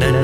ನನ್ನ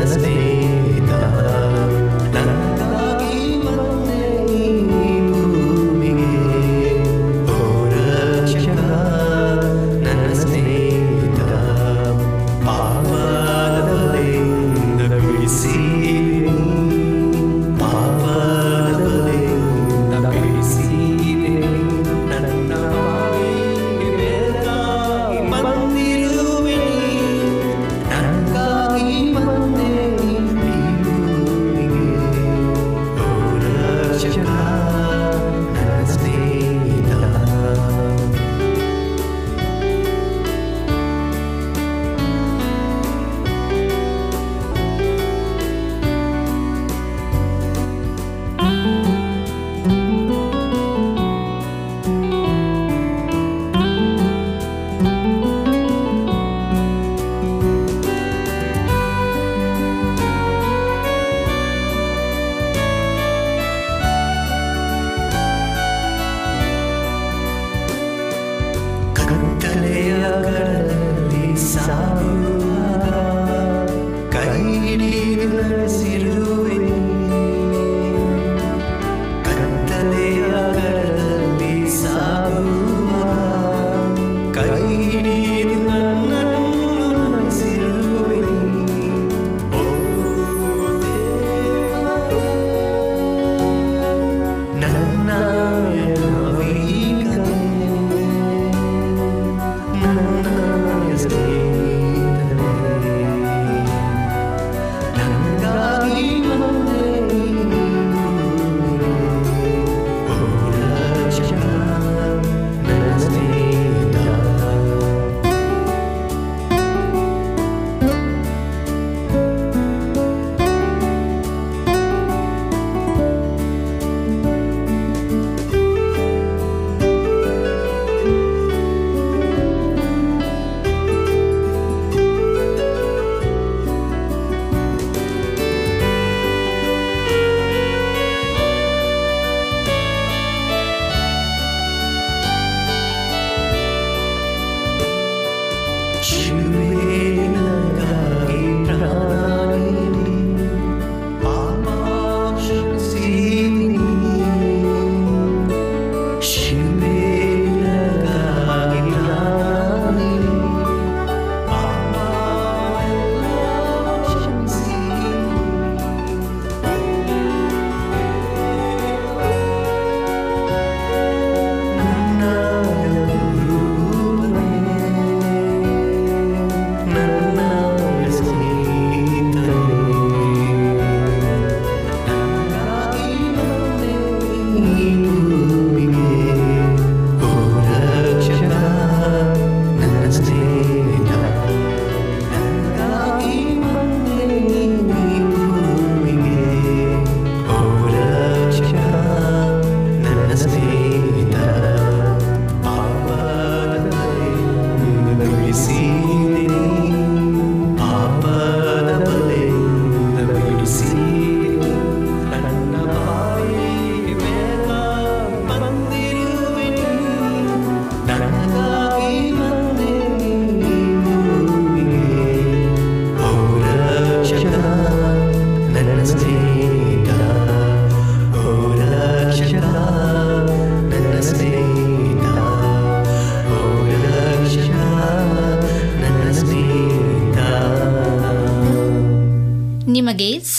ನಿಮಗೆ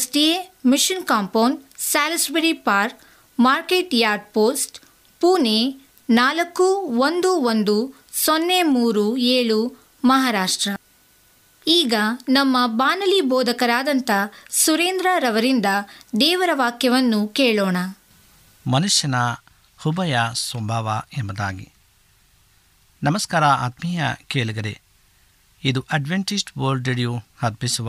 SDA mission compound, Salisbury park, market yard post, Pune 411037, Maharashtra. ಈಗ ನಮ್ಮ ಬಾನಲಿ ಬೋಧಕರಾದಂಥ ಸುರೇಂದ್ರ ರವರಿಂದ ದೇವರ ವಾಕ್ಯವನ್ನು ಕೇಳೋಣ. ಮನುಷ್ಯನ ಹೃದಯ ಸ್ವಭಾವ ಎಂಬುದಾಗಿ. ನಮಸ್ಕಾರ ಆತ್ಮೀಯ ಕೇಳುಗರೇ, ಇದು ಅಡ್ವೆಂಟಿಸ್ಟ್ ವರ್ಲ್ಡ್ ರೇಡಿಯೋ ಅರ್ಪಿಸುವ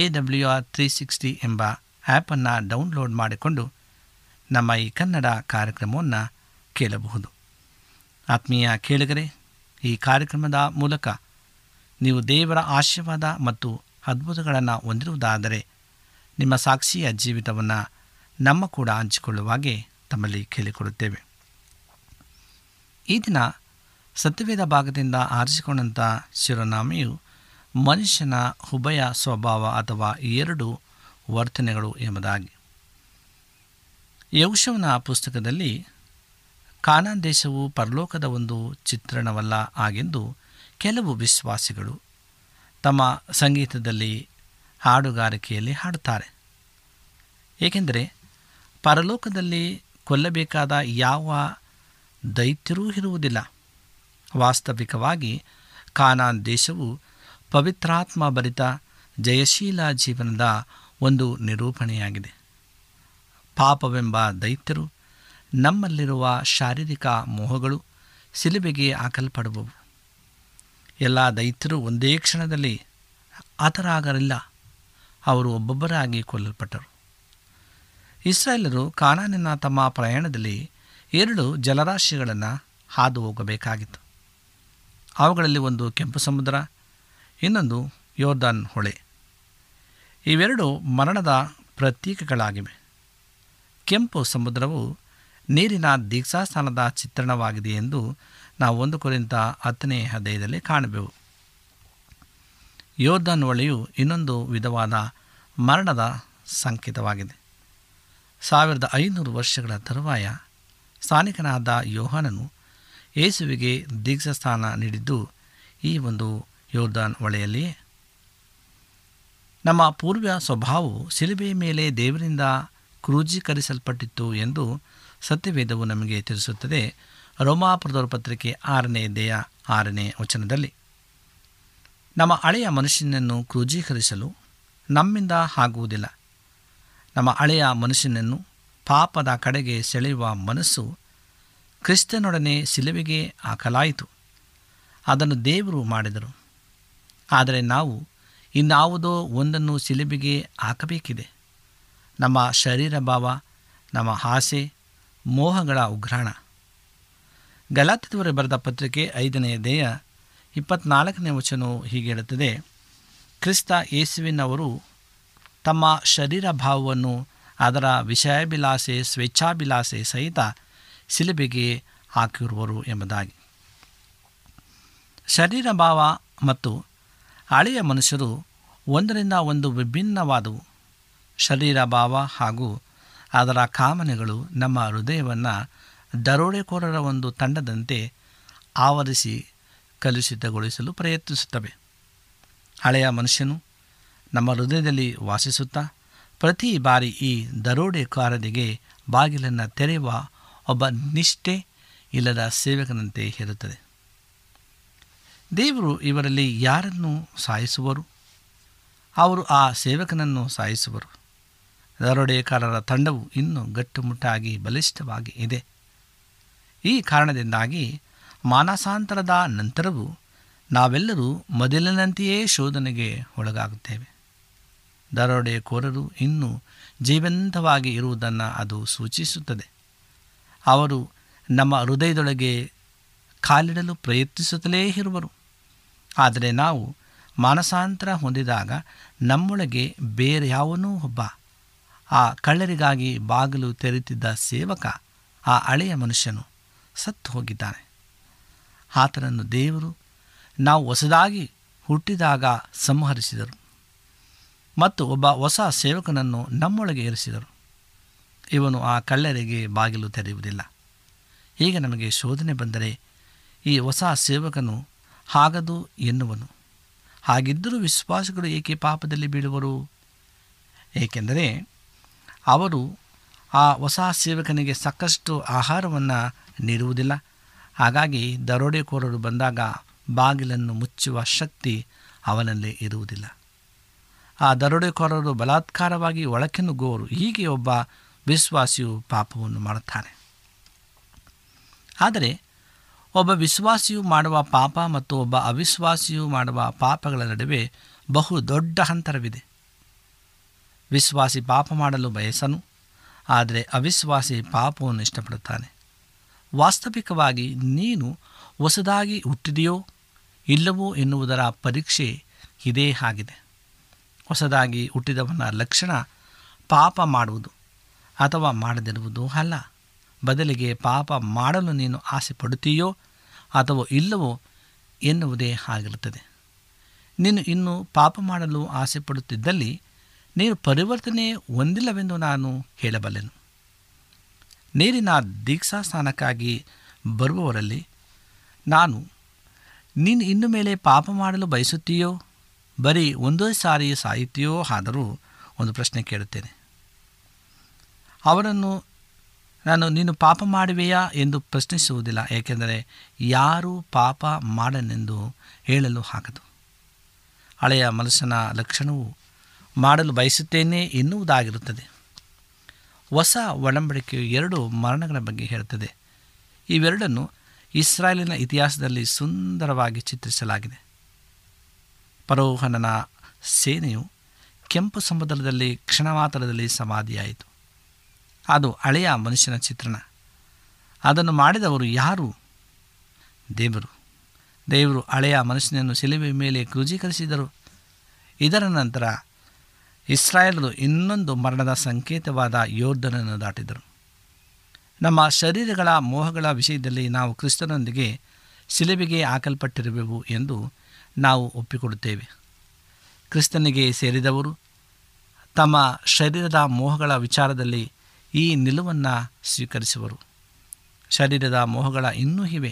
AWR 360 ಎಂಬ ಆ್ಯಪನ್ನು ಡೌನ್ಲೋಡ್ ಮಾಡಿಕೊಂಡು ನಮ್ಮ ಈ ಕನ್ನಡ ಕಾರ್ಯಕ್ರಮವನ್ನು ಕೇಳಬಹುದು. ಆತ್ಮೀಯ ಕೇಳುಗರೆ, ಈ ಕಾರ್ಯಕ್ರಮದ ಮೂಲಕ ನೀವು ದೇವರ ಆಶೀರ್ವಾದ ಮತ್ತು ಅದ್ಭುತಗಳನ್ನು ಹೊಂದಿರುವುದಾದರೆ ನಿಮ್ಮ ಸಾಕ್ಷಿಯ ಜೀವಿತವನ್ನು ನಮ್ಮ ಕೂಡ ಹಂಚಿಕೊಳ್ಳುವಾಗೆ ತಮ್ಮಲ್ಲಿ ಕೇಳಿಕೊಡುತ್ತೇವೆ. ಈ ದಿನ ಸತ್ಯವೇದ ಭಾಗದಿಂದ ಆರಿಸಿಕೊಂಡಂಥ ಶಿರೋನಾಮೆಯು ಮನುಷ್ಯನ ಉಭಯ ಸ್ವಭಾವ ಅಥವಾ ಎರಡು ವರ್ತನೆಗಳು ಎಂಬುದಾಗಿ. ಯೆಹೋಶುವನ ಪುಸ್ತಕದಲ್ಲಿ ಕಾನಾನ್ ದೇಶವು ಪರಲೋಕದ ಒಂದು ಚಿತ್ರಣವಲ್ಲ ಹಾಗೆಂದು ಕೆಲವು ವಿಶ್ವಾಸಿಗಳು ತಮ್ಮ ಸಂಗೀತದಲ್ಲಿ, ಹಾಡುಗಾರಿಕೆಯಲ್ಲಿ ಹಾಡುತ್ತಾರೆ. ಏಕೆಂದರೆ ಪರಲೋಕದಲ್ಲಿ ಕೊಲ್ಲಬೇಕಾದ ಯಾವ ದೈತ್ಯರೂ ಇರುವುದಿಲ್ಲ. ವಾಸ್ತವಿಕವಾಗಿ ಕಾನಾನ್ ದೇಶವು ಪವಿತ್ರಾತ್ಮ ಭರಿತ ಜಯಶೀಲ ಜೀವನದ ಒಂದು ನಿರೂಪಣೆಯಾಗಿದೆ. ಪಾಪವೆಂಬ ದೈತ್ಯರು, ನಮ್ಮಲ್ಲಿರುವ ಶಾರೀರಿಕ ಮೋಹಗಳು ಸಿಲುಬೆಗೆ ಹಾಕಲ್ಪಡುವವು. ಎಲ್ಲ ದೈತ್ಯರು ಒಂದೇ ಕ್ಷಣದಲ್ಲಿ ಆತರಾಗಲಿಲ್ಲ, ಅವರು ಒಬ್ಬೊಬ್ಬರಾಗಿ ಕೊಲ್ಲಲ್ಪಟ್ಟರು. ಇಸ್ರಾಯೇಲರು ಕಾನಾನಿನ ತಮ್ಮ ಪ್ರಯಾಣದಲ್ಲಿ 2 ಜಲರಾಶಿಗಳನ್ನು ಹಾದು ಹೋಗಬೇಕಾಗಿತ್ತು. ಅವುಗಳಲ್ಲಿ ಒಂದು ಕೆಂಪು ಸಮುದ್ರ, ಇನ್ನೊಂದು ಯೋರ್ದಾನ್ ಹೊಳೆ. ಇವೆರಡು ಮರಣದ ಪ್ರತೀಕಗಳಾಗಿವೆ. ಕೆಂಪು ಸಮುದ್ರವು ನೀರಿನ ದೀಕ್ಷಾಸ್ಥಾನದ ಚಿತ್ರಣವಾಗಿದೆ ಎಂದು ನಾವು 1 Corinthians 10:15 ಕಾಣಬೆವು. ಯೋರ್ದಾನ್ ಹೊಳೆಯು ಇನ್ನೊಂದು ವಿಧವಾದ ಮರಣದ ಸಂಕೇತವಾಗಿದೆ. 1500 ತರುವಾಯ ಸ್ನಾನಿಕನಾದ ಯೋಹಾನನು ಯೇಸುವಿಗೆ ದೀಕ್ಷಾಸ್ಥಾನ ನೀಡಿದ್ದು ಈ ಒಂದು ಯೋರ್ದಾನ್ ಹೊಳೆಯಲ್ಲಿಯೇ. ನಮ್ಮ ಪೂರ್ವ ಸ್ವಭಾವವು ಶಿಲುಬೆಯ ಮೇಲೆ ದೇವರಿಂದ ಕ್ರೂಜೀಕರಿಸಲ್ಪಟ್ಟಿತ್ತು ಎಂದು ಸತ್ಯವೇದವು ನಮಗೆ ತಿಳಿಸುತ್ತದೆ. ರೋಮಾಪುರದ ಪತ್ರಿಕೆ 6ನೇ ಅಧ್ಯಾಯ 6ನೇ ವಚನದಲ್ಲಿ ನಮ್ಮ ಹಳೆಯ ಮನುಷ್ಯನನ್ನು ಕ್ರೂಜೀಕರಿಸಲು ನಮ್ಮಿಂದ ಆಗುವುದಿಲ್ಲ. ನಮ್ಮ ಹಳೆಯ ಮನುಷ್ಯನನ್ನು ಪಾಪದ ಕಡೆಗೆ ಸೆಳೆಯುವ ಮನಸ್ಸು ಕ್ರಿಸ್ತನೊಡನೆ ಶಿಲುಬೆಗೆ ಹಾಕಲಾಯಿತು. ಅದನ್ನು ದೇವರು ಮಾಡಿದರು. ಆದರೆ ನಾವು ಇನ್ನಾವುದೋ ಒಂದನ್ನು ಶಿಲುಬೆಗೆ ಹಾಕಬೇಕಿದೆ. ನಮ್ಮ ಶರೀರ ಭಾವ, ನಮ್ಮ ಆಸೆ, ಮೋಹಗಳ ಉಗ್ರಾಣ. ಗಲಾತ್ಯದವರಿಗೆ ಬರೆದ ಪತ್ರಿಕೆ 5ನೇ ಅಧ್ಯಾಯ 24ನೇ ವಚನವು ಹೀಗೆ ಹೇಳುತ್ತದೆ: ಕ್ರಿಸ್ತ ಯೇಸುವಿನವರು ತಮ್ಮ ಶರೀರ ಭಾವವನ್ನು ಅದರ ವಿಷಯಾಭಿಲಾಸೆ ಸ್ವೇಚ್ಛಾಭಿಲಾಸೆ ಸಹಿತ ಶಿಲುಬೆಗೆ ಹಾಕಿರುವರು ಎಂಬುದಾಗಿ. ಶರೀರ ಭಾವ ಮತ್ತು ಹಳೆಯ ಮನುಷ್ಯರು ಒಂದರಿಂದ ಒಂದು ವಿಭಿನ್ನವಾದವು. ಶರೀರಭಾವ ಹಾಗೂ ಅದರ ಕಾಮನೆಗಳು ನಮ್ಮ ಹೃದಯವನ್ನು ದರೋಡೆಕೋರರ ಒಂದು ತಂಡದಂತೆ ಆವರಿಸಿ ಕಲುಷಿತಗೊಳಿಸಲು ಪ್ರಯತ್ನಿಸುತ್ತವೆ. ಹಳೆಯ ಮನುಷ್ಯನು ನಮ್ಮ ಹೃದಯದಲ್ಲಿ ವಾಸಿಸುತ್ತಾ ಪ್ರತಿ ಬಾರಿ ಈ ದರೋಡೆಕೋರರಿಗೆ ಬಾಗಿಲನ್ನು ತೆರೆಯುವ ಒಬ್ಬ ನಿಷ್ಠೆ ಇಲ್ಲದ ಸೇವಕನಂತೆ ಇರುತ್ತದೆ. ದೇವರು ಇವರಲ್ಲಿ ಯಾರನ್ನು ಸಾಯಿಸುವರು? ಅವರು ಆ ಸೇವಕನನ್ನು ಸಾಯಿಸುವರು. ದರೋಡೆಕಾರರ ತಂಡವು ಇನ್ನೂ ಗಟ್ಟುಮುಟ್ಟಾಗಿ ಬಲಿಷ್ಠವಾಗಿ ಇದೆ. ಈ ಕಾರಣದಿಂದಾಗಿ ಮಾನಸಾಂತರದ ನಂತರವೂ ನಾವೆಲ್ಲರೂ ಮೊದಲಿನಂತೆಯೇ ಶೋಧನೆಗೆ ಒಳಗಾಗುತ್ತೇವೆ. ದರೋಡೆಕೋರರು ಇನ್ನೂ ಜೀವಂತವಾಗಿ ಇರುವುದನ್ನು ಅದು ಸೂಚಿಸುತ್ತದೆ. ಅವರು ನಮ್ಮ ಹೃದಯದೊಳಗೆ ಕಾಲಿಡಲು ಪ್ರಯತ್ನಿಸುತ್ತಲೇ ಇರುವರು. ಆದರೆ ನಾವು ಮಾನಸಾಂತರ ಹೊಂದಿದಾಗ ನಮ್ಮೊಳಗೆ ಬೇರೆ ಯಾವನೂ ಒಬ್ಬ ಆ ಕಳ್ಳರಿಗಾಗಿ ಬಾಗಿಲು ತೆರೆದಿದ್ದ ಸೇವಕ, ಆ ಹಳೆಯ ಮನುಷ್ಯನು ಸತ್ತು ಹೋಗಿದ್ದಾನೆ. ಆತನನ್ನು ದೇವರು ನಾವು ಹೊಸದಾಗಿ ಹುಟ್ಟಿದಾಗ ಸಂಹರಿಸಿದರು ಮತ್ತು ಒಬ್ಬ ಹೊಸ ಸೇವಕನನ್ನು ನಮ್ಮೊಳಗೆ ಇರಿಸಿದರು. ಇವನು ಆ ಕಳ್ಳರಿಗೆ ಬಾಗಿಲು ತೆರೆಯುವುದಿಲ್ಲ. ಈಗ ನಮಗೆ ಶೋಧನೆ ಬಂದರೆ ಈ ಹೊಸ ಸೇವಕನು ಹಾಗದು ಎನ್ನುವನು. ಹಾಗಿದ್ದರೂ ವಿಶ್ವಾಸಿಗಳು ಏಕೆ ಪಾಪದಲ್ಲಿ ಬೀಳುವರು? ಏಕೆಂದರೆ ಅವರು ಆ ಹೊಸ ಸೇವಕನಿಗೆ ಸಾಕಷ್ಟು ಆಹಾರವನ್ನು ನೀಡುವುದಿಲ್ಲ. ಹಾಗಾಗಿ ದರೋಡೆಕೋರರು ಬಂದಾಗ ಬಾಗಿಲನ್ನು ಮುಚ್ಚುವ ಶಕ್ತಿ ಅವನಲ್ಲಿ ಇರುವುದಿಲ್ಲ. ಆ ದರೋಡೆಕೋರರು ಬಲಾತ್ಕಾರವಾಗಿ ಒಳಕ್ಕೆ ನುಗ್ಗುವರು. ಹೀಗೆ ಒಬ್ಬ ವಿಶ್ವಾಸಿಯು ಪಾಪವನ್ನು ಮಾಡುತ್ತಾನೆ. ಆದರೆ ಒಬ್ಬ ವಿಶ್ವಾಸಿಯು ಮಾಡುವ ಪಾಪ ಮತ್ತು ಒಬ್ಬ ಅವಿಶ್ವಾಸಿಯು ಮಾಡುವ ಪಾಪಗಳ ನಡುವೆ ಬಹು ದೊಡ್ಡ ಅಂತರವಿದೆ. ವಿಶ್ವಾಸಿ ಪಾಪ ಮಾಡಲು ಬಯಸನು, ಆದರೆ ಅವಿಶ್ವಾಸಿ ಪಾಪವನ್ನು ಇಷ್ಟಪಡುತ್ತಾನೆ. ವಾಸ್ತವಿಕವಾಗಿ ನೀನು ಹೊಸದಾಗಿ ಹುಟ್ಟಿದೆಯೋ ಇಲ್ಲವೋ ಎನ್ನುವುದರ ಪರೀಕ್ಷೆ ಇದೇ ಆಗಿದೆ. ಹೊಸದಾಗಿ ಹುಟ್ಟಿದವನ ಲಕ್ಷಣ ಪಾಪ ಮಾಡುವುದು ಅಥವಾ ಮಾಡದಿರುವುದು ಅಲ್ಲ. ಬದಲಿಗೆ ಪಾಪ ಮಾಡಲು ನೀನು ಆಸೆ ಪಡುತ್ತೀಯೋ ಅಥವಾ ಇಲ್ಲವೋ ಎನ್ನುವುದೇ ಆಗಿರುತ್ತದೆ. ನೀನು ಇನ್ನೂ ಪಾಪ ಮಾಡಲು ಆಸೆ ಪಡುತ್ತಿದ್ದಲ್ಲಿ ನೀನು ಪರಿವರ್ತನೆ ಹೊಂದಿಲ್ಲವೆಂದು ನಾನು ಹೇಳಬಲ್ಲೆನು. ನೀರಿನ ದೀಕ್ಷಾಸ್ನಾನಕ್ಕಾಗಿ ಬರುವವರಲ್ಲಿ ನಾನು ನೀನು ಇನ್ನು ಮೇಲೆ ಪಾಪ ಮಾಡಲು ಬಯಸುತ್ತೀಯೋ, ಬರೀ ಒಂದೇ ಸಾರಿ ಸಾಯುತ್ತೀಯೋ ಆದರೂ ಒಂದು ಪ್ರಶ್ನೆ ಕೇಳುತ್ತೇನೆ. ಅವರನ್ನು ನಾನು ನೀನು ಪಾಪ ಮಾಡುವೆಯಾ ಎಂದು ಪ್ರಶ್ನಿಸುವುದಿಲ್ಲ. ಏಕೆಂದರೆ ಯಾರೂ ಪಾಪ ಮಾಡನೆಂದು ಹೇಳಲು ಆಗದು. ಹಳೆಯ ಮನುಷ್ಯನ ಲಕ್ಷಣವು ಮಾಡಲು ಬಯಸುತ್ತೇನೆ ಎನ್ನುವುದಾಗಿರುತ್ತದೆ. ಹೊಸ ಒಡಂಬಡಿಕೆಯು ಎರಡು ಮರಣಗಳ ಬಗ್ಗೆ ಹೇಳುತ್ತದೆ. ಇವೆರಡನ್ನು ಇಸ್ರಾಯೇಲಿನ ಇತಿಹಾಸದಲ್ಲಿ ಸುಂದರವಾಗಿ ಚಿತ್ರಿಸಲಾಗಿದೆ. ಫರೋಹನ ಸೇನೆಯು ಕೆಂಪು ಸಮುದ್ರದಲ್ಲಿ ಕ್ಷಣಮಾತ್ರದಲ್ಲಿ ಸಮಾಧಿಯಾಯಿತು. ಅದು ಹಳೆಯ ಮನುಷ್ಯನ ಚಿತ್ರಣ. ಅದನ್ನು ಮಾಡಿದವರು ಯಾರು? ದೇವರು. ದೇವರು ಹಳೆಯ ಮನುಷ್ಯನನ್ನು ಶಿಲುಬೆ ಮೇಲೆ ಕ್ರೂಜೀಕರಿಸಿದರು. ಇದರ ನಂತರ ಇಸ್ರಾಯೇಲರು ಇನ್ನೊಂದು ಮರಣದ ಸಂಕೇತವಾದ ಯೋರ್ಧನನ್ನು ದಾಟಿದರು. ನಮ್ಮ ಶರೀರಗಳ ಮೋಹಗಳ ವಿಷಯದಲ್ಲಿ ನಾವು ಕ್ರಿಸ್ತನೊಂದಿಗೆ ಶಿಲುಬೆಗೆ ಹಾಕಲ್ಪಟ್ಟಿರುವೆವು ಎಂದು ನಾವು ಒಪ್ಪಿಕೊಡುತ್ತೇವೆ. ಕ್ರಿಸ್ತನಿಗೆ ಸೇರಿದವರು ತಮ್ಮ ಶರೀರದ ಮೋಹಗಳ ವಿಚಾರದಲ್ಲಿ ಈ ನಿಲುವನ್ನು ಸ್ವೀಕರಿಸುವರು. ಶರೀರದ ಮೋಹಗಳ ಇನ್ನೂ ಇವೆ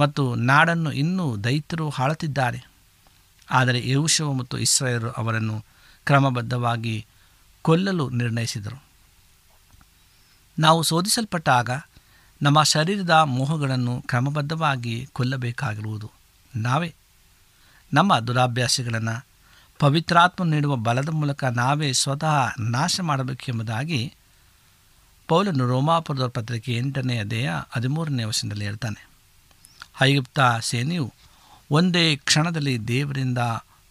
ಮತ್ತು ನಾಡನ್ನು ಇನ್ನೂ ದೈತ್ಯರು ಆಳುತ್ತಿದ್ದಾರೆ. ಆದರೆ ಯೆಹೋಶುವ ಮತ್ತು ಇಸ್ರಾಯೇಲರು ಅವರನ್ನು ಕ್ರಮಬದ್ಧವಾಗಿ ಕೊಲ್ಲಲು ನಿರ್ಣಯಿಸಿದರು. ನಾವು ಶೋಧಿಸಲ್ಪಟ್ಟಾಗ ನಮ್ಮ ಶರೀರದ ಮೋಹಗಳನ್ನು ಕ್ರಮಬದ್ಧವಾಗಿ ಕೊಲ್ಲಬೇಕಾಗಿರುವುದು ನಾವೇ. ನಮ್ಮ ದುರಾಭ್ಯಾಸಗಳನ್ನು ಪವಿತ್ರಾತ್ಮ ನೀಡುವ ಬಲದ ಮೂಲಕ ನಾವೇ ಸ್ವತಃ ನಾಶ ಮಾಡಬೇಕೆಂಬುದಾಗಿ ಪೌಲನು ರೋಮಾಪುರದ ಪತ್ರಿಕೆ 8ನೇ ಅಧ್ಯಾಯ 13ನೇ ವಚನದಲ್ಲಿ ಹೇಳ್ತಾನೆ. ಐಗುಪ್ತ ಸೇನೆಯು ಒಂದೇ ಕ್ಷಣದಲ್ಲಿ ದೇವರಿಂದ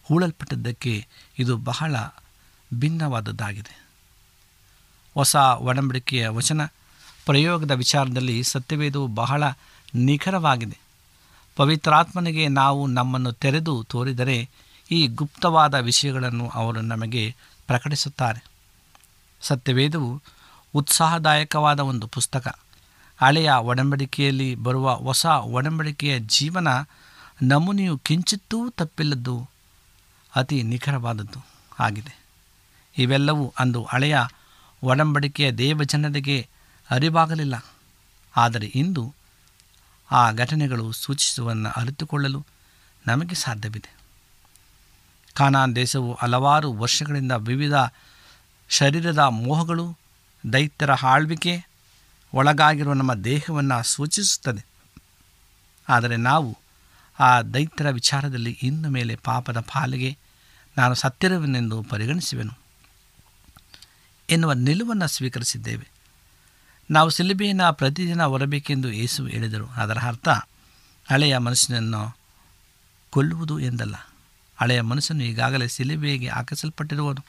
ಹೂಳಲ್ಪಟ್ಟದ್ದಕ್ಕೆ ಇದು ಬಹಳ ಭಿನ್ನವಾದದ್ದಾಗಿದೆ. ಹೊಸ ಒಡಂಬಡಿಕೆಯ ವಚನ ಪ್ರಯೋಗದ ವಿಚಾರದಲ್ಲಿ ಸತ್ಯವೇದವು ಬಹಳ ನಿಖರವಾಗಿದೆ. ಪವಿತ್ರಾತ್ಮನಿಗೆ ನಾವು ನಮ್ಮನ್ನು ತೆರೆದು ತೋರಿದರೆ ಈ ಗುಪ್ತವಾದ ವಿಷಯಗಳನ್ನು ಅವರು ನಮಗೆ ಪ್ರಕಟಿಸುತ್ತಾರೆ. ಸತ್ಯವೇದವು ಉತ್ಸಾಹದಾಯಕವಾದ ಒಂದು ಪುಸ್ತಕ. ಹಳೆಯ ಒಡಂಬಡಿಕೆಯಲ್ಲಿ ಬರುವ ಹೊಸ ಒಡಂಬಡಿಕೆಯ ಜೀವನ ನಮೂನೆಯು ಕಿಂಚಿತ್ತೂ ತಪ್ಪಿಲ್ಲದ್ದು, ಅತಿ ನಿಖರವಾದದ್ದು ಆಗಿದೆ. ಇವೆಲ್ಲವೂ ಅಂದು ಹಳೆಯ ಒಡಂಬಡಿಕೆಯ ದೇವಜನತೆಗೆ ಅರಿವಾಗಲಿಲ್ಲ. ಆದರೆ ಇಂದು ಆ ಘಟನೆಗಳು ಸೂಚಿಸುವನ್ನು ಅರಿತುಕೊಳ್ಳಲು ನಮಗೆ ಸಾಧ್ಯವಿದೆ. ಕಾನಾನ್ ದೇಶವು ಹಲವಾರು ವರ್ಷಗಳಿಂದ ವಿವಿಧ ಶರೀರದ ಮೋಹಗಳು, ದೈತ್ಯರ ಆಳ್ವಿಕೆ ಒಳಗಾಗಿರುವ ನಮ್ಮ ದೇಹವನ್ನು ಸೂಚಿಸುತ್ತದೆ. ಆದರೆ ನಾವು ಆ ದೈತ್ಯರ ವಿಚಾರದಲ್ಲಿ ಇನ್ನು ಮೇಲೆ ಪಾಪದ ಪಾಲಿಗೆ ನಾನು ಸತ್ತಿರುವನೆಂದು ಪರಿಗಣಿಸುವೆನು ಎನ್ನುವ ನಿಲುವನ್ನು ಸ್ವೀಕರಿಸಿದ್ದೇವೆ. ನಾವು ಸಿಲುಬೆಯನ್ನು ಪ್ರತಿದಿನ ಹೊರಬೇಕೆಂದು ಯೇಸು ಹೇಳಿದರು. ಅದರ ಅರ್ಥ ಹಳೆಯ ಮನುಷ್ಯನನ್ನು ಕೊಲ್ಲುವುದು ಎಂದಲ್ಲ. ಹಳೆಯ ಮನುಷ್ಯನು ಈಗಾಗಲೇ ಸಿಲುಬೆಗೆ ಹಾಕಿಸಲ್ಪಟ್ಟಿರುವನು.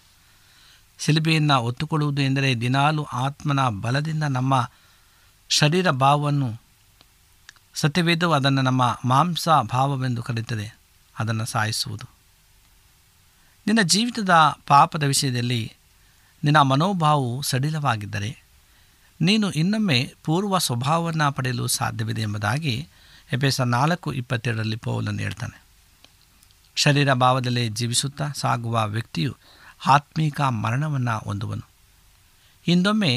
ಸಿಲುಬೆಯನ್ನು ಒತ್ತುಕೊಳ್ಳುವುದು ಎಂದರೆ ದಿನಾಲೂ ಆತ್ಮನ ಬಲದಿಂದ ನಮ್ಮ ಶರೀರ ಭಾವವನ್ನು ಸತ್ಯವೇದು ಅದನ್ನು ನಮ್ಮ ಮಾಂಸ ಭಾವವೆಂದು ಕರೆಯುತ್ತದೆ, ಅದನ್ನು ಸಾಯಿಸುವುದು. ನಿನ್ನ ಜೀವಿತದ ಪಾಪದ ವಿಷಯದಲ್ಲಿ ನಿನ್ನ ಮನೋಭಾವವು ಸಡಿಲವಾಗಿದ್ದರೆ ನೀನು ಇನ್ನೊಮ್ಮೆ ಪೂರ್ವ ಸ್ವಭಾವವನ್ನು ಪಡೆಯಲು ಸಾಧ್ಯವಿದೆ ಎಂಬುದಾಗಿ ಎಫೆಸರ್ 4:27 ಪೌಲನು ಹೇಳ್ತಾನೆ. ಶರೀರ ಭಾವದಲ್ಲೇ ಜೀವಿಸುತ್ತಾ ಸಾಗುವ ವ್ಯಕ್ತಿಯು ಆತ್ಮೀಕ ಮರಣವನ್ನು ಹೊಂದುವನು. ಹಿಂದೊಮ್ಮೆ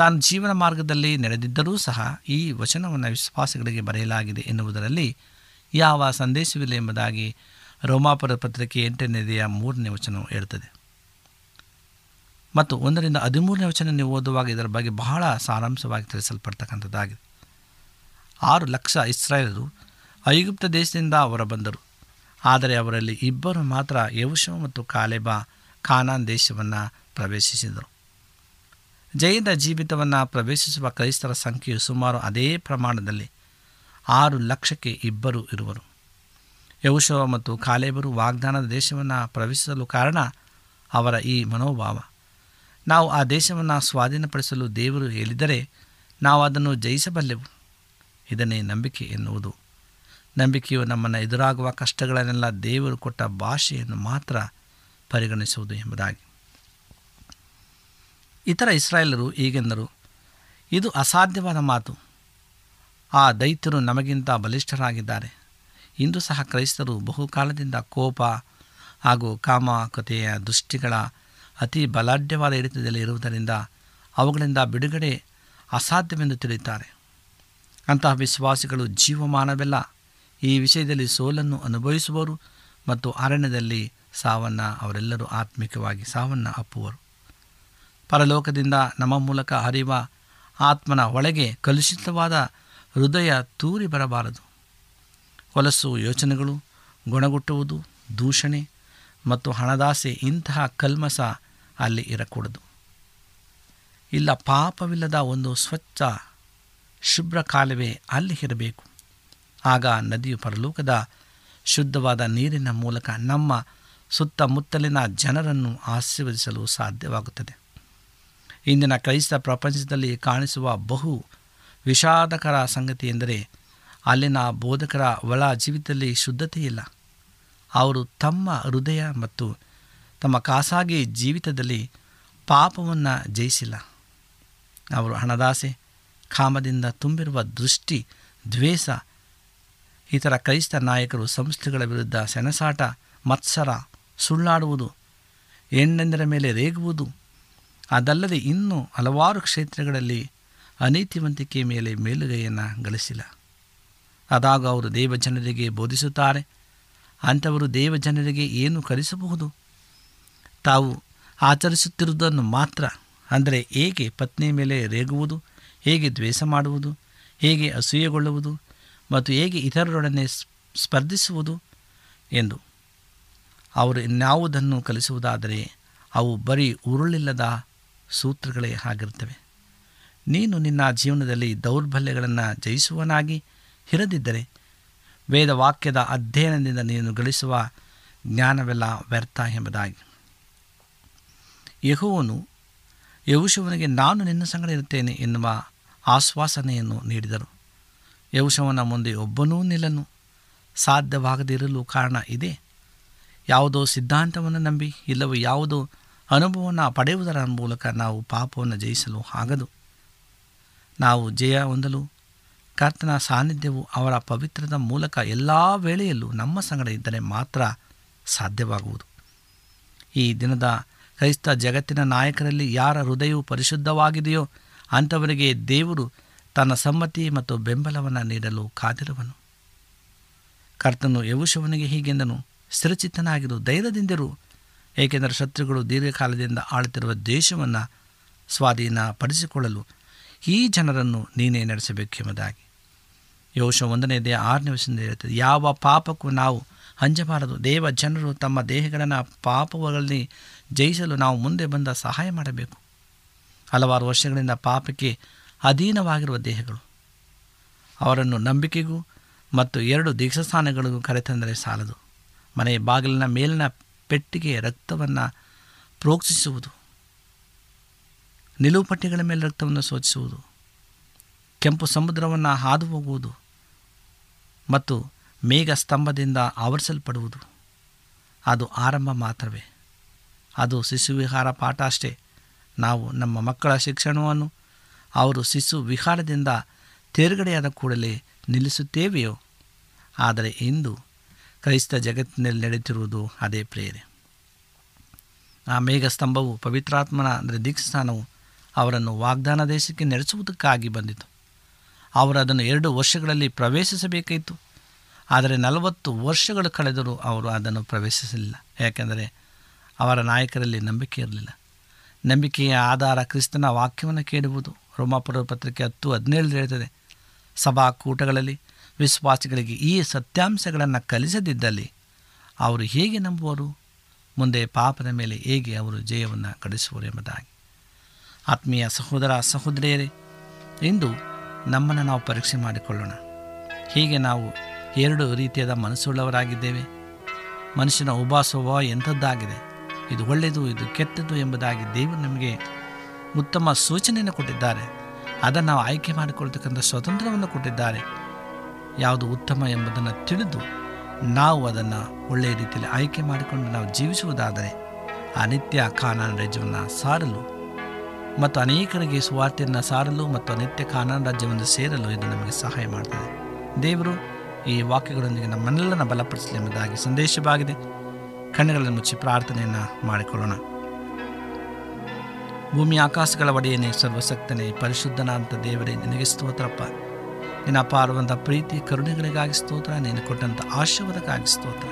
ತಾನು ಜೀವನ ಮಾರ್ಗದಲ್ಲಿ ನಡೆದಿದ್ದರೂ ಸಹ ಈ ವಚನವನ್ನು ವಿಶ್ವಾಸಿಗಳಿಗೆ ಬರೆಯಲಾಗಿದೆ ಎನ್ನುವುದರಲ್ಲಿ ಯಾವ ಸಂದೇಶವಿಲ್ಲ ಎಂಬುದಾಗಿ ರೋಮಾಪುರ ಪತ್ರಿಕೆ 8:3 ಹೇಳ್ತದೆ. ಮತ್ತು 1-13 ನೀವು ಓದುವಾಗ ಇದರ ಬಗ್ಗೆ ಬಹಳ ಸಾರಾಂಶವಾಗಿ ತಿಳಿಸಲ್ಪಡ್ತಕ್ಕಂಥದ್ದಾಗಿದೆ. 6 ಲಕ್ಷ ಇಸ್ರಾಯೇಲರು ಐಗುಪ್ತ ದೇಶದಿಂದ ಹೊರಬಂದರು. ಆದರೆ ಅವರಲ್ಲಿ 2 ಮಾತ್ರ, ಯೆಹೋಶುವ ಮತ್ತು ಕಾಲೇಬ, ಕಾನಾನ್ ದೇಶವನ್ನು ಪ್ರವೇಶಿಸಿದರು. ಜಯದ ಜೀವಿತವನ್ನು ಪ್ರವೇಶಿಸುವ ಕ್ರೈಸ್ತರ ಸಂಖ್ಯೆಯು ಸುಮಾರು ಅದೇ ಪ್ರಮಾಣದಲ್ಲಿ 6 ಲಕ್ಷಕ್ಕೆ 2 ಇರುವರು. ಯೆಹೋಶುವ ಮತ್ತು ಕಾಲೇಬರು ವಾಗ್ದಾನದ ದೇಶವನ್ನು ಪ್ರವೇಶಿಸಲು ಕಾರಣ ಅವರ ಈ ಮನೋಭಾವ. ನಾವು ಆ ದೇಶವನ್ನು ಸ್ವಾಧೀನಪಡಿಸಲು ದೇವರು ಹೇಳಿದರೆ ನಾವು ಅದನ್ನು ಜಯಿಸಬಲ್ಲೆವು. ಇದನ್ನೇ ನಂಬಿಕೆ ಎನ್ನುವುದು. ನಂಬಿಕೆಯು ನಮ್ಮನ್ನು ಎದುರಾಗುವ ಕಷ್ಟಗಳನ್ನೆಲ್ಲ ದೇವರು ಕೊಟ್ಟ ಭಾಷೆಯನ್ನು ಮಾತ್ರ ಪರಿಗಣಿಸುವುದು ಎಂಬುದಾಗಿ. ಇತರ ಇಸ್ರಾಯೇಲರು ಹೀಗೆಂದರು, ಇದು ಅಸಾಧ್ಯವಾದ ಮಾತು, ಆ ದೈತ್ಯರು ನಮಗಿಂತ ಬಲಿಷ್ಠರಾಗಿದ್ದಾರೆ. ಇಂದು ಸಹ ಕ್ರೈಸ್ತರು ಬಹುಕಾಲದಿಂದ ಕೋಪ ಹಾಗೂ ಕಾಮಕತೆಯ ದೃಷ್ಟಿಗಳ ಅತಿ ಬಲಾಢ್ಯವಾದ ಹಿಡಿತದಲ್ಲಿ ಇರುವುದರಿಂದ ಅವುಗಳಿಂದ ಬಿಡುಗಡೆ ಅಸಾಧ್ಯವೆಂದು ತಿಳಿಯುತ್ತಾರೆ. ಅಂತಹ ವಿಶ್ವಾಸಿಗಳು ಜೀವಮಾನವೆಲ್ಲ ಈ ವಿಷಯದಲ್ಲಿ ಸೋಲನ್ನು ಅನುಭವಿಸುವರು ಮತ್ತು ಅರಣ್ಯದಲ್ಲಿ ಸಾವನ್ನು, ಅವರೆಲ್ಲರೂ ಆತ್ಮಿಕವಾಗಿ ಸಾವನ್ನು ಅಪ್ಪುವರು. ಪರಲೋಕದಿಂದ ನಮ್ಮ ಮೂಲಕ ಹರಿಯುವ ಆತ್ಮನ ಒಳಗೆ ಕಲುಷಿತವಾದ ಹೃದಯ ತೂರಿ ಬರಬಾರದು. ಹೊಲಸು ಯೋಚನೆಗಳು, ಗುಣಗುಟ್ಟುವುದು, ದೂಷಣೆ ಮತ್ತು ಹಣದಾಸೆ ಇಂತಹ ಕಲ್ಮಸ ಅಲ್ಲಿ ಇರಕೂಡದು. ಇಲ್ಲ, ಪಾಪವಿಲ್ಲದ ಒಂದು ಸ್ವಚ್ಛ ಶುಭ್ರ ಕಾಲುವೆ ಅಲ್ಲಿ ಇರಬೇಕು. ಆಗ ನದಿಯು ಪರಲೋಕದ ಶುದ್ಧವಾದ ನೀರಿನ ಮೂಲಕ ನಮ್ಮ ಸುತ್ತಮುತ್ತಲಿನ ಜನರನ್ನು ಆಶೀರ್ವದಿಸಲು ಸಾಧ್ಯವಾಗುತ್ತದೆ. ಇಂದಿನ ಕ್ರೈಸ್ತ ಪ್ರಪಂಚದಲ್ಲಿ ಕಾಣಿಸುವ ಬಹು ವಿಷಾದಕರ ಸಂಗತಿ ಎಂದರೆ ಅಲ್ಲಿನ ಬೋಧಕರ ಒಳ ಜೀವಿತದಲ್ಲಿ ಶುದ್ಧತೆಯಿಲ್ಲ. ಅವರು ತಮ್ಮ ಹೃದಯ ಮತ್ತು ತಮ್ಮ ಖಾಸಗಿ ಜೀವಿತದಲ್ಲಿ ಪಾಪವನ್ನು ಜಯಿಸಿಲ್ಲ. ಅವರು ಹಣದಾಸೆ, ಕಾಮದಿಂದ ತುಂಬಿರುವ ದೃಷ್ಟಿ, ದ್ವೇಷ, ಇತರ ಕ್ರೈಸ್ತ ನಾಯಕರು, ಸಂಸ್ಥೆಗಳ ವಿರುದ್ಧ ಸೆಣಸಾಟ, ಮತ್ಸರ, ಸುಳ್ಳಾಡುವುದು, ಹೆಣ್ಣೆಂದರ ಮೇಲೆ ರೇಗುವುದು, ಅದಲ್ಲದೆ ಇನ್ನೂ ಹಲವಾರು ಕ್ಷೇತ್ರಗಳಲ್ಲಿ ಅನೀತಿವಂತಿಕೆ ಮೇಲೆ ಮೇಲುಗೈಯನ್ನು ಗಳಿಸಿಲ್ಲ. ಆದಾಗ ಅವರು ದೇವಜನರಿಗೆ ಬೋಧಿಸುತ್ತಾರೆ. ಅಂಥವರು ದೇವಜನರಿಗೆ ಏನು ಕಲಿಸಬಹುದು? ತಾವು ಆಚರಿಸುತ್ತಿರುವುದನ್ನು ಮಾತ್ರ. ಅಂದರೆ ಹೇಗೆ ಪತ್ನಿಯ ಮೇಲೆ ರೇಗುವುದು, ಹೇಗೆ ದ್ವೇಷ ಮಾಡುವುದು, ಹೇಗೆ ಅಸೂಯೆಗೊಳ್ಳುವುದು ಮತ್ತು ಹೇಗೆ ಇತರರೊಡನೆ ಸ್ಪರ್ಧಿಸುವುದು ಎಂದು. ಅವರು ಇನ್ಯಾವುದನ್ನು ಕಲಿಸುವುದಾದರೆ ಅವು ಬರೀ ಉರುಳಿಲ್ಲದ ಸೂತ್ರಗಳೇ ಆಗಿರುತ್ತವೆ. ನೀನು ನಿನ್ನ ಜೀವನದಲ್ಲಿ ದೌರ್ಬಲ್ಯಗಳನ್ನು ಜಯಿಸುವನಾಗಿ ಇರದಿದ್ದರೆ ವೇದವಾಕ್ಯದ ಅಧ್ಯಯನದಿಂದ ನೀನು ಗಳಿಸುವ ಜ್ಞಾನವೆಲ್ಲ ವ್ಯರ್ಥ ಎಂಬುದಾಗಿ ಯೆಹೋವನು ಯೆಹೋಶುವನಿಗೆ ನಾನು ನಿನ್ನ ಸಂಗಡ ಇರುತ್ತೇನೆ ಎನ್ನುವ ಆಶ್ವಾಸನೆಯನ್ನು ನೀಡಿದರು. ಯೆಹೋಶುವನ ಮುಂದೆ ಒಬ್ಬನೂ ನಿಲ್ಲನು ಸಾಧ್ಯವಾಗದಿರಲು ಕಾರಣ ಇದೆ. ಯಾವುದೋ ಸಿದ್ಧಾಂತವನ್ನು ನಂಬಿ ಇಲ್ಲವೋ ಯಾವುದೋ ಅನುಭವವನ್ನು ಪಡೆಯುವುದರ ಮೂಲಕ ನಾವು ಪಾಪವನ್ನು ಜಯಿಸಲು ಆಗದು. ನಾವು ಜಯ ಹೊಂದಲು ಕರ್ತನ ಸಾನ್ನಿಧ್ಯವು ಅವರ ಪವಿತ್ರದ ಮೂಲಕ ಎಲ್ಲ ವೇಳೆಯಲ್ಲೂ ನಮ್ಮ ಸಂಗಡ ಇದ್ದರೆ ಮಾತ್ರ ಸಾಧ್ಯವಾಗುವುದು. ಈ ದಿನದ ಕ್ರೈಸ್ತ ಜಗತ್ತಿನ ನಾಯಕರಲ್ಲಿ ಯಾರ ಹೃದಯವು ಪರಿಶುದ್ಧವಾಗಿದೆಯೋ ಅಂಥವರಿಗೆ ದೇವರು ತನ್ನ ಸಮ್ಮತಿ ಮತ್ತು ಬೆಂಬಲವನ್ನು ನೀಡಲು ಕಾದಿರುವನು. ಕರ್ತನು ಯೆಹೋಶುವನಿಗೆ ಹೀಗೆಂದನು, ಸ್ಥಿರಚಿತ್ತನಾಗಿರು, ಧೈರ್ಯದಿಂದಿರು, ಏಕೆಂದರೆ ಶತ್ರುಗಳು ದೀರ್ಘಕಾಲದಿಂದ ಆಳುತ್ತಿರುವ ದೇಶವನ್ನು ಸ್ವಾಧೀನಪಡಿಸಿಕೊಳ್ಳಲು ಈ ಜನರನ್ನು ನೀನೇ ನಡೆಸಬೇಕೆಂಬುದಾಗಿ. ಯೆಹೋಶುವ 1 6ನೇ ವಚನದಲ್ಲಿ ಇರುತ್ತದೆ, ಯಾವ ಪಾಪಕ್ಕೂ ನಾವು ಹಂಜಬಾರದು, ದೇವ ಜನರು ತಮ್ಮ ದೇಹಗಳನ್ನು ಪಾಪಗಳಲ್ಲಿ ಜಯಿಸಲು ನಾವು ಮುಂದೆ ಬಂದ ಸಹಾಯ ಮಾಡಬೇಕು. ಹಲವಾರು ವರ್ಷಗಳಿಂದ ಪಾಪಕ್ಕೆ ಅಧೀನವಾಗಿರುವ ದೇಹಗಳು ಅವರನ್ನು ನಂಬಿಕೆಗೂ ಮತ್ತು 2 ದೀಕ್ಷಾಸ್ಥಾನಗಳಿಗೂ ಕರೆತಂದರೆ ಸಾಲದು. ಮನೆಯ ಬಾಗಿಲಿನ ಮೇಲಿನ ಪೆಟ್ಟಿಗೆ ರಕ್ತವನ್ನು ಪ್ರೋಕ್ಷಿಸುವುದು, ನಿಲುವುಪಟ್ಟಿಗಳ ಮೇಲೆ ರಕ್ತವನ್ನು ಸೂಚಿಸುವುದು, ಕೆಂಪು ಸಮುದ್ರವನ್ನು ಹಾದು ಹೋಗುವುದು ಮತ್ತು ಮೇಘ ಸ್ತಂಭದಿಂದ ಆವರಿಸಲ್ಪಡುವುದು ಅದು ಆರಂಭ ಮಾತ್ರವೇ. ಅದು ಶಿಶುವಿಹಾರ ಪಾಠ ಅಷ್ಟೇ. ನಾವು ನಮ್ಮ ಮಕ್ಕಳ ಶಿಕ್ಷಣವನ್ನು ಅವರು ಶಿಶು ವಿಹಾರದಿಂದ ತೇರ್ಗಡೆಯಾದ ಕೂಡಲೇ ನಿಲ್ಲಿಸುತ್ತೇವೆಯೋ? ಆದರೆ ಇಂದು ಕ್ರೈಸ್ತ ಜಗತ್ತಿನಲ್ಲಿ ನಡೆಯುತ್ತಿರುವುದು ಅದೇ ಪ್ರೇರೆ. ಆ ಮೇಘಸ್ತಂಭವು, ಪವಿತ್ರಾತ್ಮನ ಅಂದರೆ ದೀಕ್ಷಾಸ್ಥಾನವು ಅವರನ್ನು ವಾಗ್ದಾನ ದೇಶಕ್ಕೆ ನಡೆಸುವುದಕ್ಕಾಗಿ ಬಂದಿತು. ಅವರು ಅದನ್ನು 2 ವರ್ಷಗಳಲ್ಲಿ ಪ್ರವೇಶಿಸಬೇಕಾಯಿತು. ಆದರೆ 40 ವರ್ಷಗಳು ಕಳೆದರೂ ಅವರು ಅದನ್ನು ಪ್ರವೇಶಿಸಲಿಲ್ಲ. ಯಾಕೆಂದರೆ ಅವರ ನಾಯಕರಲ್ಲಿ ನಂಬಿಕೆ ಇರಲಿಲ್ಲ. ನಂಬಿಕೆಯ ಆಧಾರ ಕ್ರಿಸ್ತನ ವಾಕ್ಯವನ್ನು ಕೇಳುವುದು. ರೋಮಾಪುರ ಪತ್ರಿಕೆ 10:17 ಹೇಳ್ತದೆ, ಸಭಾಕೂಟಗಳಲ್ಲಿ ವಿಶ್ವಾಸಿಗಳಿಗೆ ಈ ಸತ್ಯಾಂಶಗಳನ್ನು ಕಲಿಸದಿದ್ದಲ್ಲಿ ಅವರು ಹೇಗೆ ನಂಬುವರು? ಮುಂದೆ ಪಾಪದ ಮೇಲೆ ಹೇಗೆ ಅವರು ಜಯವನ್ನು ಗಳಿಸುವರು ಎಂಬುದಾಗಿ. ಆತ್ಮೀಯ ಸಹೋದರ ಸಹೋದರಿಯರೇ, ಇಂದು ನಮ್ಮನ್ನು ನಾವು ಪರೀಕ್ಷೆ ಮಾಡಿಕೊಳ್ಳೋಣ. ಹೀಗೆ ನಾವು 2 ರೀತಿಯಾದ ಮನಸ್ಸುಳ್ಳವರಾಗಿದ್ದೇವೆ. ಮನುಷ್ಯನ ಉಭ ಸ್ವಭಾವ ಎಂಥದ್ದಾಗಿದೆ, ಇದು ಒಳ್ಳೆಯದು, ಇದು ಕೆಟ್ಟದ್ದು ಎಂಬುದಾಗಿ ದೇವರು ನಮಗೆ ಉತ್ತಮ ಸೂಚನೆಯನ್ನು ಕೊಟ್ಟಿದ್ದಾರೆ. ಅದನ್ನು ನಾವು ಆಯ್ಕೆ ಮಾಡಿಕೊಳ್ತಕ್ಕಂಥ ಸ್ವಾತಂತ್ರ್ಯವನ್ನು ಕೊಟ್ಟಿದ್ದಾರೆ. ಯಾವುದು ಉತ್ತಮ ಎಂಬುದನ್ನು ತಿಳಿದು ನಾವು ಅದನ್ನು ಒಳ್ಳೆಯ ರೀತಿಯಲ್ಲಿ ಆಯ್ಕೆ ಮಾಡಿಕೊಂಡು ನಾವು ಜೀವಿಸುವುದಾದರೆ ಆ ನಿತ್ಯ ಕಾನಾನ್ ರಾಜ್ಯವನ್ನು ಸಾರಲು ಮತ್ತು ಅನೇಕರಿಗೆ ಸುವಾರ್ತೆಯನ್ನು ಸಾರಲು ಮತ್ತು ನಿತ್ಯ ಕಾನಾನ್ ರಾಜ್ಯವನ್ನು ಸೇರಲು ಇದು ನಮಗೆ ಸಹಾಯ ಮಾಡ್ತದೆ. ದೇವರು ಈ ವಾಕ್ಯಗಳೊಂದಿಗೆ ನಮ್ಮನ್ನೆಲ್ಲನ ಬಲಪಡಿಸಲಿ ಎಂಬುದಾಗಿ ಸಂದೇಶವಾಗಿದೆ. ಕಣ್ಣುಗಳನ್ನು ಮುಚ್ಚಿ ಪ್ರಾರ್ಥನೆಯನ್ನು ಮಾಡಿಕೊಳ್ಳೋಣ. ಭೂಮಿ ಆಕಾಶಗಳ ಒಡೆಯನೇ, ಸರ್ವಸಕ್ತನೇ, ಪರಿಶುದ್ಧನಾದಂಥ ದೇವರೇ, ನಿನಗೆ ಸ್ತೋತ್ರಪ್ಪ. ನಿನ್ನ ಅಪಾರವಂಥ ಪ್ರೀತಿ ಕರುಣೆಗಳಿಗಾಗಿ ಸ್ತೋತ್ರ, ನೀನು ಕೊಟ್ಟಂಥ ಆಶೀರ್ವಾದಕ್ಕಾಗಿ ಸ್ತೋತ್ರ.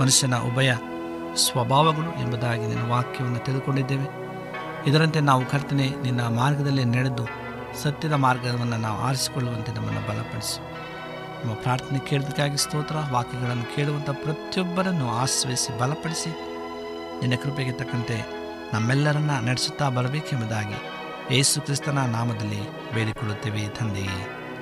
ಮನುಷ್ಯನ ಉಭಯ ಸ್ವಭಾವಗಳು ಎಂಬುದಾಗಿ ನಿನ್ನ ವಾಕ್ಯವನ್ನು ತಿಳಿದುಕೊಂಡಿದ್ದೇವೆ. ಇದರಂತೆ ನಾವು ಕರ್ತನೆ ನಿನ್ನ ಮಾರ್ಗದಲ್ಲಿ ನಡೆದು ಸತ್ಯದ ಮಾರ್ಗವನ್ನು ನಾವು ಆರಿಸಿಕೊಳ್ಳುವಂತೆ ನಮ್ಮನ್ನು ಬಲಪಡಿಸಿ. ನಮ್ಮ ಪ್ರಾರ್ಥನೆ ಕೇಳೋದಕ್ಕಾಗಿ ಸ್ತೋತ್ರ. ವಾಕ್ಯಗಳನ್ನು ಕೇಳುವಂಥ ಪ್ರತಿಯೊಬ್ಬರನ್ನು ಆಶ್ರಯಿಸಿ ಬಲಪಡಿಸಿ ನಿನ್ನ ಕೃಪೆಗೆ ತಕ್ಕಂತೆ ನಮ್ಮೆಲ್ಲರನ್ನ ನಡೆಸುತ್ತಾ ಬರಬೇಕೆಂಬುದಾಗಿ ಯೇಸು ಕ್ರಿಸ್ತನ ನಾಮದಲ್ಲಿ ಬೇಡಿಕೊಳ್ಳುತ್ತೇವೆ ತಂದೆಯೇ,